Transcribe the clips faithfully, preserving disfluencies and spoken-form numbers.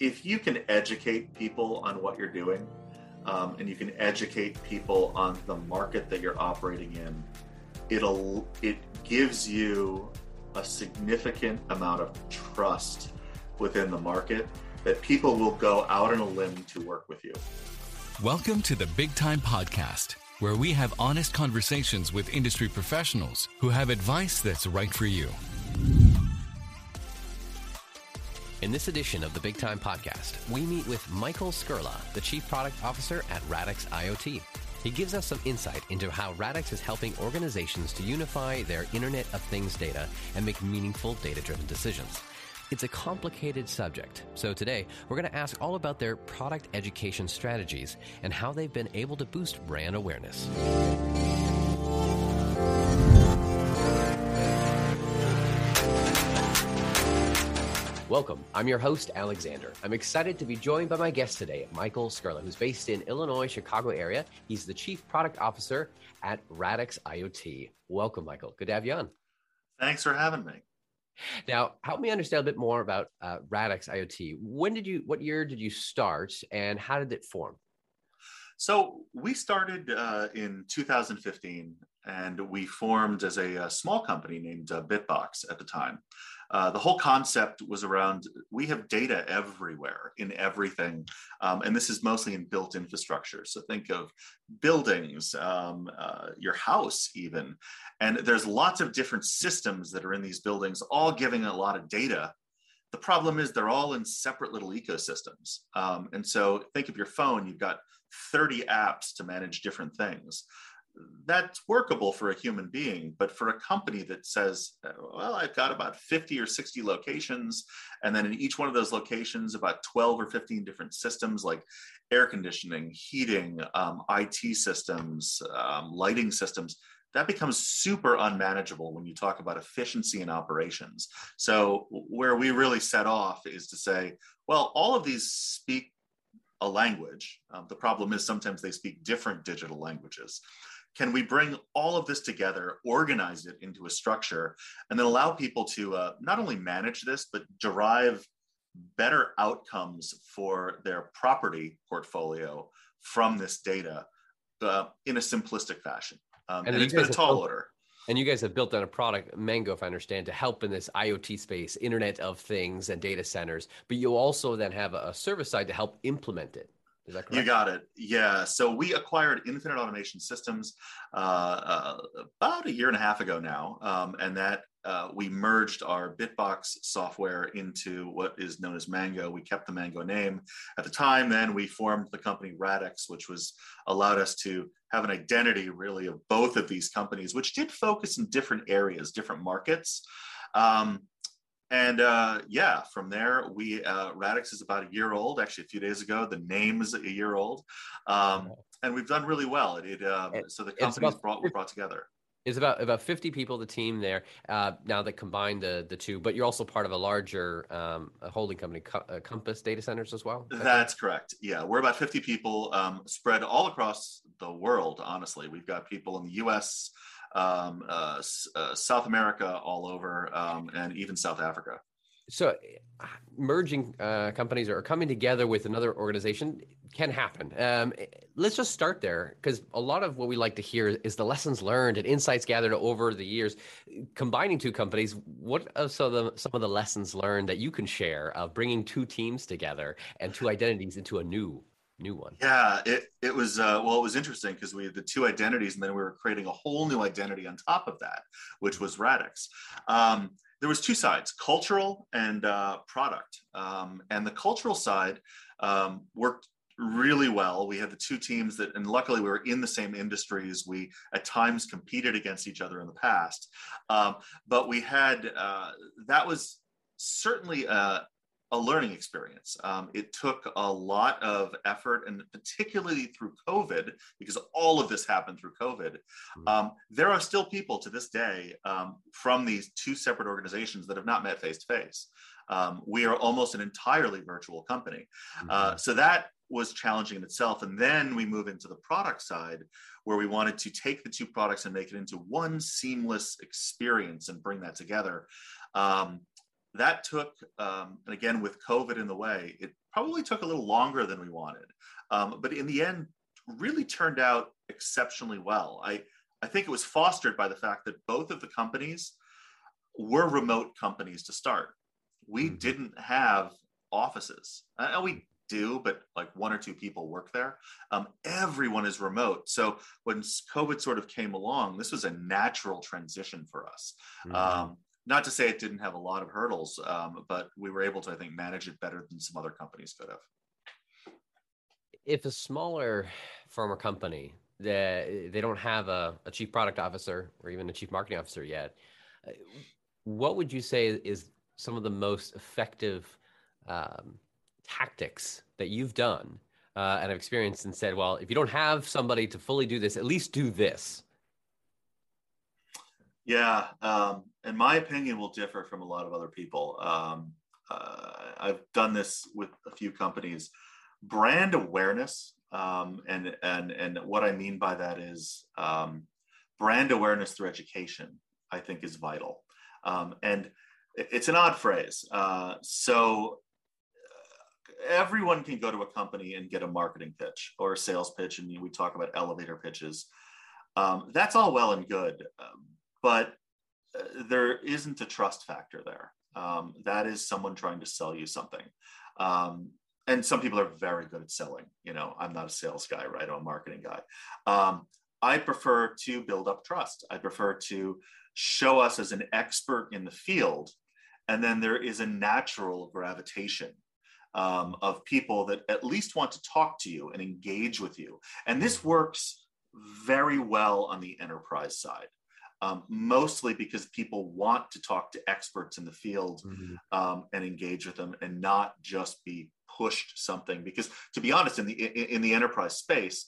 if you can educate people on what you're doing, um, and you can educate people on the market that you're operating in, it'll it gives you a significant amount of trust within the market that people will go out on a limb to work with you. Welcome to the Big Time Podcast, where we have honest conversations with industry professionals who have advice that's right for you. In this edition of the Big Time Podcast, we meet with Michael Skurla, the Chief Product Officer at Radix I O T. He gives us some insight into how Radix is helping organizations to unify their Internet of Things data and make meaningful data-driven decisions. It's a complicated subject, so today we're going to ask all about their product education strategies and how they've been able to boost brand awareness. Welcome. I'm your host, Alexander. I'm excited to be joined by my guest today, Michael Skurla, who's based in Illinois, Chicago area. He's the Chief Product Officer at Radix I O T. Welcome, Michael. Good to have you on. Thanks for having me. Now, help me understand a bit more about uh, Radix I O T. When did you, what year did you start and how did it form? So we started uh, in two thousand fifteen and we formed as a, a small company named uh, Bitbox at the time. Uh, the whole concept was around, we have data everywhere in everything. Um, and this is mostly in built infrastructure. So think of buildings, um, uh, your house even. And there's lots of different systems that are in these buildings, all giving a lot of data. The problem is they're all in separate little ecosystems. Um, and so think of your phone, you've got thirty apps to manage different things. That's workable for a human being, but for a company that says, well, I've got about fifty or sixty locations, and then in each one of those locations, about twelve or fifteen different systems like air conditioning, heating, um, I T systems, um, lighting systems, that becomes super unmanageable when you talk about efficiency in operations. So where we really set off is to say, well, all of these speak a language. Um, the problem is sometimes they speak different digital languages. Can we bring all of this together, organize it into a structure, and then allow people to uh, not only manage this, but derive better outcomes for their property portfolio from this data uh, in a simplistic fashion? Um, and and it's been a tall order. And you guys have built on a product, Mango, if I understand, to help in this I O T space, Internet of Things and data centers, but you also then have a service side to help implement it. Is that correct? You got it. Yeah. So we acquired Infinite Automation Systems uh, uh, about a year and a half ago now. Um, and that uh, we merged our Bitbox software into what is known as Mango. We kept the Mango name at the time. Then we formed the company Radix, which was allowed us to have an identity really of both of these companies, which did focus in different areas, different markets. Um, And uh, yeah, from there, we uh, Radix is about a year old. Actually, a few days ago, the name is a year old, um, and we've done really well. It, it um, so the companies brought were brought together. It's about about fifty people, the team there uh, now that combine the the two. But you're also part of a larger um, a holding company, Co- uh, Compass Data Centers, as well. That's correct. Yeah, we're about fifty people um, spread all across the world. Honestly, we've got people in the U S um uh, uh South America, all over, um and even South Africa. So uh, merging uh companies or coming together with another organization can happen. Um let's just start there, because a lot of what we like to hear is the lessons learned and insights gathered over the years combining two companies. What are some of the, some of the lessons learned that you can share of bringing two teams together and two identities into a new new one? Yeah, it it was, uh, well, it was interesting because we had the two identities and then we were creating a whole new identity on top of that, which was Radix. Um, there was two sides, cultural and uh, product. Um, and the cultural side um, worked really well. We had the two teams that, and luckily we were in the same industries. We at times competed against each other in the past. Um, but we had, uh, that was certainly a, a learning experience. Um, it took a lot of effort, and particularly through COVID, because all of this happened through COVID. Um, there are still people to this day um, from these two separate organizations that have not met face-to-face. Um, we are almost an entirely virtual company. Uh, so that was challenging in itself. And then we move into the product side, where we wanted to take the two products and make it into one seamless experience and bring that together. Um, that took, um, and again, with COVID in the way, it probably took a little longer than we wanted. Um, but in the end, really turned out exceptionally well. I, I think it was fostered by the fact that both of the companies were remote companies to start. We mm-hmm. didn't have offices. And we do, but like one or two people work there. Um, everyone is remote. So when COVID sort of came along, this was a natural transition for us. Mm-hmm. Um, not to say it didn't have a lot of hurdles, um, but we were able to, I think, manage it better than some other companies could have. If a smaller firm or company, they, they don't have a, a chief product officer or even a chief marketing officer yet, what would you say is some of the most effective um, tactics that you've done uh, and have experienced and said, well, if you don't have somebody to fully do this, at least do this? Yeah, um, and my opinion will differ from a lot of other people. Um, uh, I've done this with a few companies. Brand awareness, um, and and and what I mean by that is um, brand awareness through education, I think, is vital. Um, and it's an odd phrase. Uh, so everyone can go to a company and get a marketing pitch or a sales pitch, and we talk about elevator pitches. Um, that's all well and good, but there isn't a trust factor there. Um, that is someone trying to sell you something. Um, And some people are very good at selling. You know, I'm not a sales guy, right? I'm a marketing guy. Um, I prefer to build up trust. I prefer to show us as an expert in the field. And then there is a natural gravitation um, of people that at least want to talk to you and engage with you. And this works very well on the enterprise side, um, mostly because people want to talk to experts in the field mm-hmm. um, and engage with them and not just be pushed something, because to be honest, in the in the enterprise space,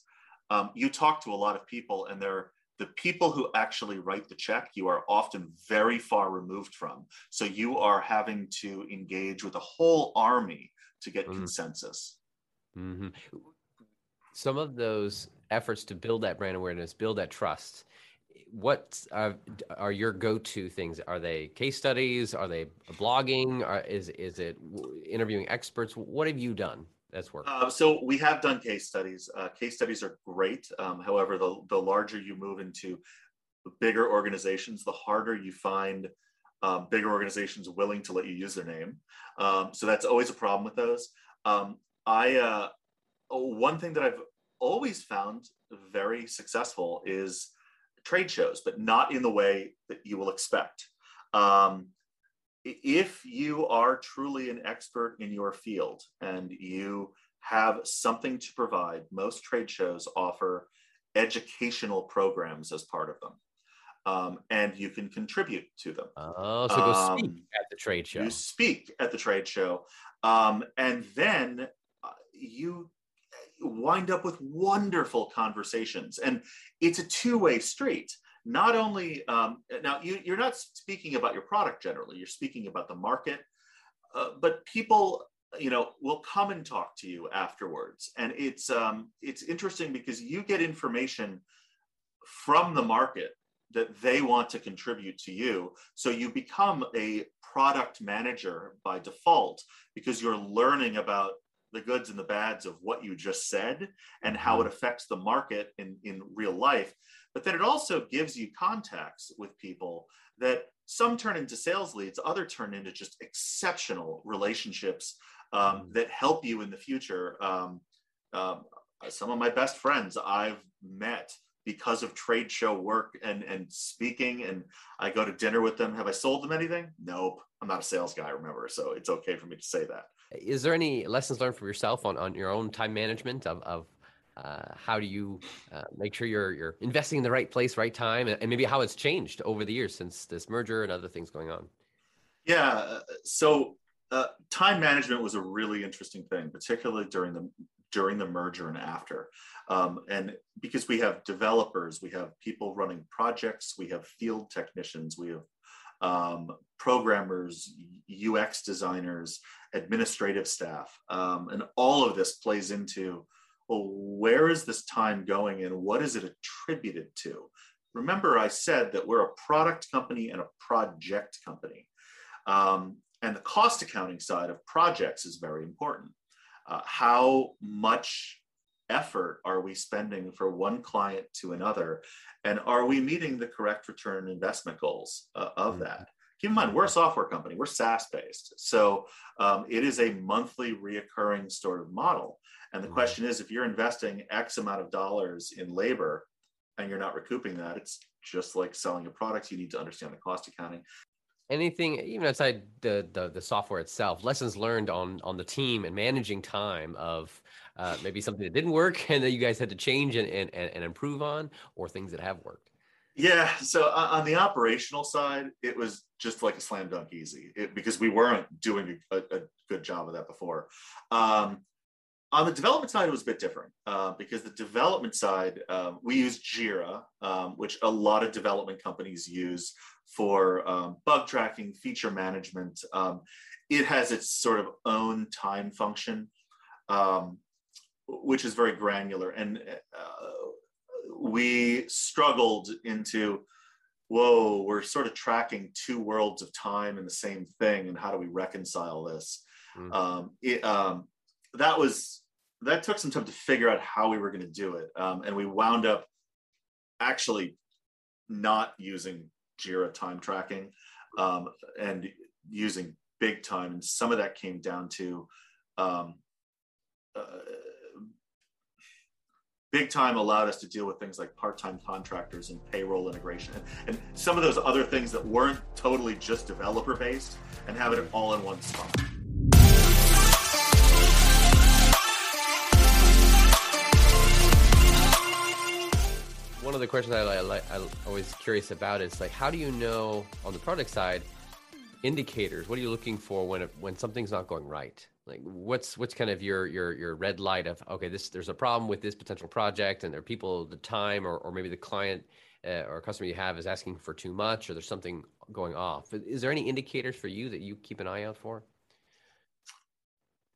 um, you talk to a lot of people, and they're the people who actually write the check, you are often very far removed from. So you are having to engage with a whole army to get mm-hmm. consensus. Mm-hmm. Some of those efforts to build that brand awareness, build that trust, what are, are your go-to things? Are they case studies? Are they blogging? Are, is is it interviewing experts? What have you done that's worked? Uh, so we have done case studies. Uh, case studies are great. Um, however, the, the larger you move into bigger organizations, the harder you find uh, bigger organizations willing to let you use their name. Um, so that's always a problem with those. Um, I uh, one thing that I've always found very successful is trade shows, but not in the way that you will expect. Um, if you are truly an expert in your field and you have something to provide, most trade shows offer educational programs as part of them, um, and you can contribute to them. Oh, so go um, speak at the trade show. You speak at the trade show, um, and then you wind up with wonderful conversations. And it's a two-way street. Not only, um, now you, you're not speaking about your product generally, you're speaking about the market, uh, but people, you know, will come and talk to you afterwards. And it's, um, it's interesting because you get information from the market that they want to contribute to you. So you become a product manager by default, because you're learning about the goods and the bads of what you just said and how it affects the market in, in real life. But then it also gives you contacts with people that some turn into sales leads, other turn into just exceptional relationships um, that help you in the future. Um, um, some of my best friends I've met because of trade show work and, and speaking, and I go to dinner with them. Have I sold them anything? Nope. I'm not a sales guy, remember, so it's okay for me to say that. Is there any lessons learned from yourself on, on your own time management of, of uh, how do you uh, make sure you're you're investing in the right place, right time, and, and maybe how it's changed over the years since this merger and other things going on? Yeah, so uh, time management was a really interesting thing, particularly during the during the merger and after. Um, and because we have developers, we have people running projects, we have field technicians, we have um, programmers, U X designers, administrative staff. Um, and all of this plays into, well, where is this time going and what is it attributed to? Remember, I said that we're a product company and a project company. Um, And the cost accounting side of projects is very important. Uh, how much effort are we spending for one client to another? And are we meeting the correct return investment goals uh, of mm-hmm. that? Keep in mind, we're a software company, we're SaaS-based. So um, it is a monthly reoccurring sort of model. And the mm-hmm. question is, if you're investing X amount of dollars in labor and you're not recouping that, it's just like selling a product. You need to understand the cost accounting. Anything, even outside the, the the software itself, lessons learned on on the team and managing time of uh, maybe something that didn't work and that you guys had to change and, and, and improve on, or things that have worked? Yeah, so on the operational side, it was just like a slam dunk easy it, because we weren't doing a, a good job of that before. Um, on the development side, it was a bit different uh, because the development side, um, we use Jira, um, which a lot of development companies use for um, bug tracking, feature management. Um, it has its sort of own time function, um, which is very granular. And uh, we struggled into, whoa, we're sort of tracking two worlds of time in the same thing. And how do we reconcile this? Mm-hmm. Um, it, um, that was, that took some time to figure out how we were going to do it. Um, and we wound up actually not using Jira time tracking um, and using Big Time. And some of that came down to um, uh, Big Time allowed us to deal with things like part-time contractors and payroll integration and, and some of those other things that weren't totally just developer based, and have it all in one spot. One of the questions I, I, I'm always curious about is, like, how do you know on the product side, indicators? What are you looking for when when something's not going right? Like, what's what's kind of your your your red light of, okay, this there's a problem with this potential project, and there are people, the time or or maybe the client uh, or customer you have is asking for too much, or there's something going off. Is there any indicators for you that you keep an eye out for?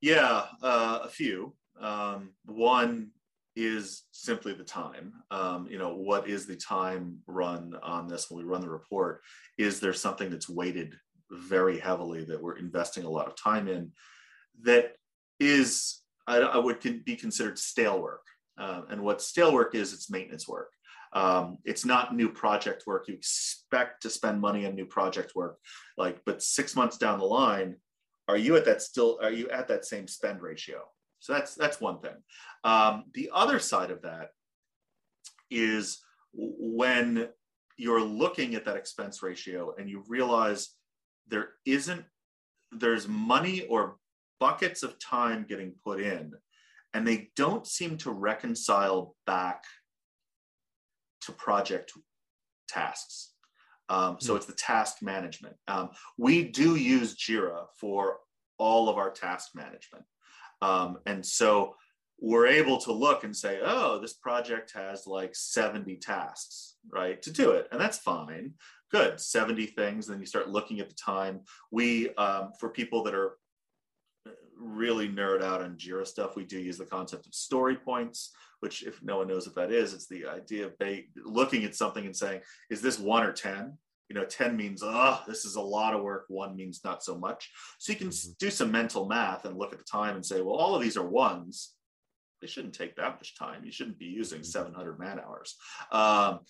Yeah, uh, a few. Um, one. Is simply the time. Um, you know, what is the time run on this when we run the report? Is there something that's weighted very heavily that we're investing a lot of time in that is, I, I would be considered stale work? Uh, and what stale work is, it's maintenance work. Um, it's not new project work. You expect to spend money on new project work, like, but six months down the line, are you at that still, are you at that same spend ratio? So that's that's one thing. Um, the other side of that is when you're looking at that expense ratio and you realize there isn't, there's money or buckets of time getting put in, and they don't seem to reconcile back to project tasks. Um, so it's the task management. Um, we do use Jira for all of our task management. Um, and so we're able to look and say, oh, this project has like seventy tasks, right, to do it. And that's fine. Good. seventy things. Then you start looking at the time. We, um, for people that are really nerd out on Jira stuff, we do use the concept of story points, which, if no one knows what that is, it's the idea of ba- looking at something and saying, is this one or ten? You know, ten means, oh, this is a lot of work. One means not so much. So you can mm-hmm. do some mental math and look at the time and say, well, all of these are ones. They shouldn't take that much time. You shouldn't be using seven hundred man hours. Um,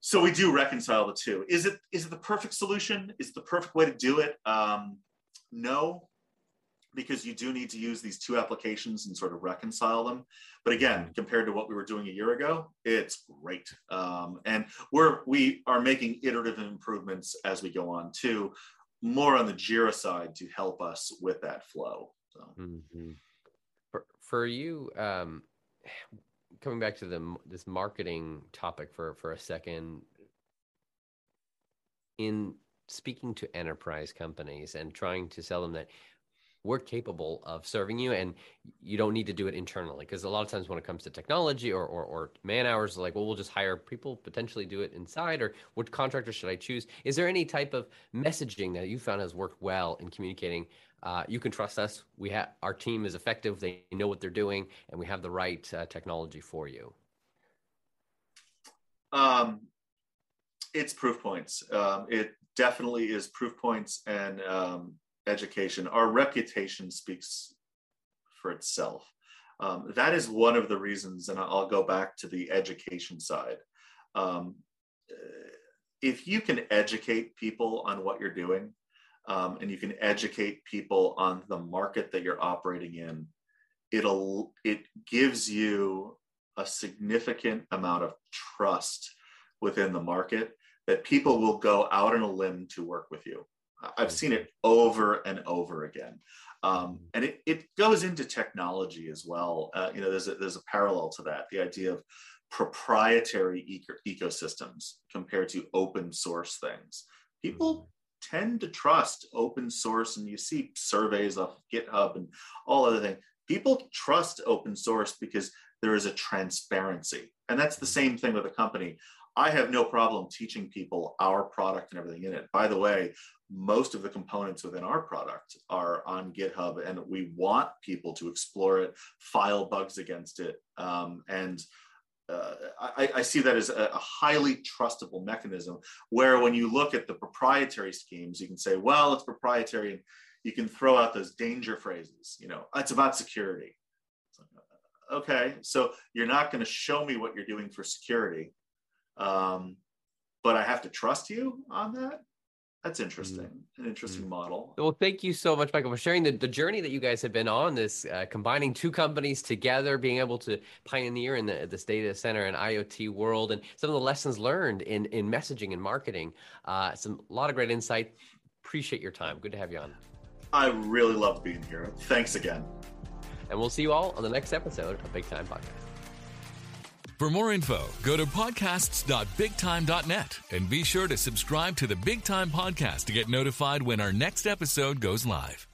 so we do reconcile the two. Is it is it the perfect solution? Is it the perfect way to do it? Um, no, because you do need to use these two applications and sort of reconcile them. But again, compared to what we were doing a year ago, it's great. Um, and we're, we are making iterative improvements as we go on too, more on the Jira side to help us with that flow. So. Mm-hmm. For, for you, um, coming back to the this marketing topic for, for a second, in speaking to enterprise companies and trying to sell them that we're capable of serving you and you don't need to do it internally. Because a lot of times when it comes to technology or, or, or man hours, like, well, we'll just hire people, potentially do it inside, or what contractor should I choose? Is there any type of messaging that you found has worked well in communicating? Uh, you can trust us. We have, our team is effective. They know what they're doing, and we have the right uh, technology for you. Um, it's proof points. Um, it definitely is proof points. And, um, education, our reputation speaks for itself. Um, that is one of the reasons, and I'll go back to the education side. Um, if you can educate people on what you're doing, um, and you can educate people on the market that you're operating in, it'll, it gives you a significant amount of trust within the market that people will go out on a limb to work with you. I've seen it over and over again. Um, and it, it goes into technology as well. Uh, you know, there's a, there's a parallel to that, the idea of proprietary eco ecosystems compared to open source things. People tend to trust open source, and you see surveys off of GitHub and all other things. People trust open source because there is a transparency. And that's the same thing with a company. I have no problem teaching people our product and everything in it. By the way, most of the components within our product are on GitHub, and we want people to explore it, file bugs against it. Um, and uh, I, I see that as a, a highly trustable mechanism, where when you look at the proprietary schemes, you can say, well, it's proprietary. And you can throw out those danger phrases. You know, it's about security. It's like, okay, so you're not going to show me what you're doing for security. Um, but I have to trust you on that. That's interesting. Mm-hmm. An interesting mm-hmm. model. Well, thank you so much, Michael, for sharing the, the journey that you guys have been on, this uh, combining two companies together, being able to pioneer in the, this data center and IoT world, and some of the lessons learned in, in messaging and marketing. Uh, some, a lot of great insight. Appreciate your time. Good to have you on. I really love being here. Thanks again. And we'll see you all on the next episode of Big Time Podcast. For more info, go to podcasts dot big time dot net and be sure to subscribe to the Big Time Podcast to get notified when our next episode goes live.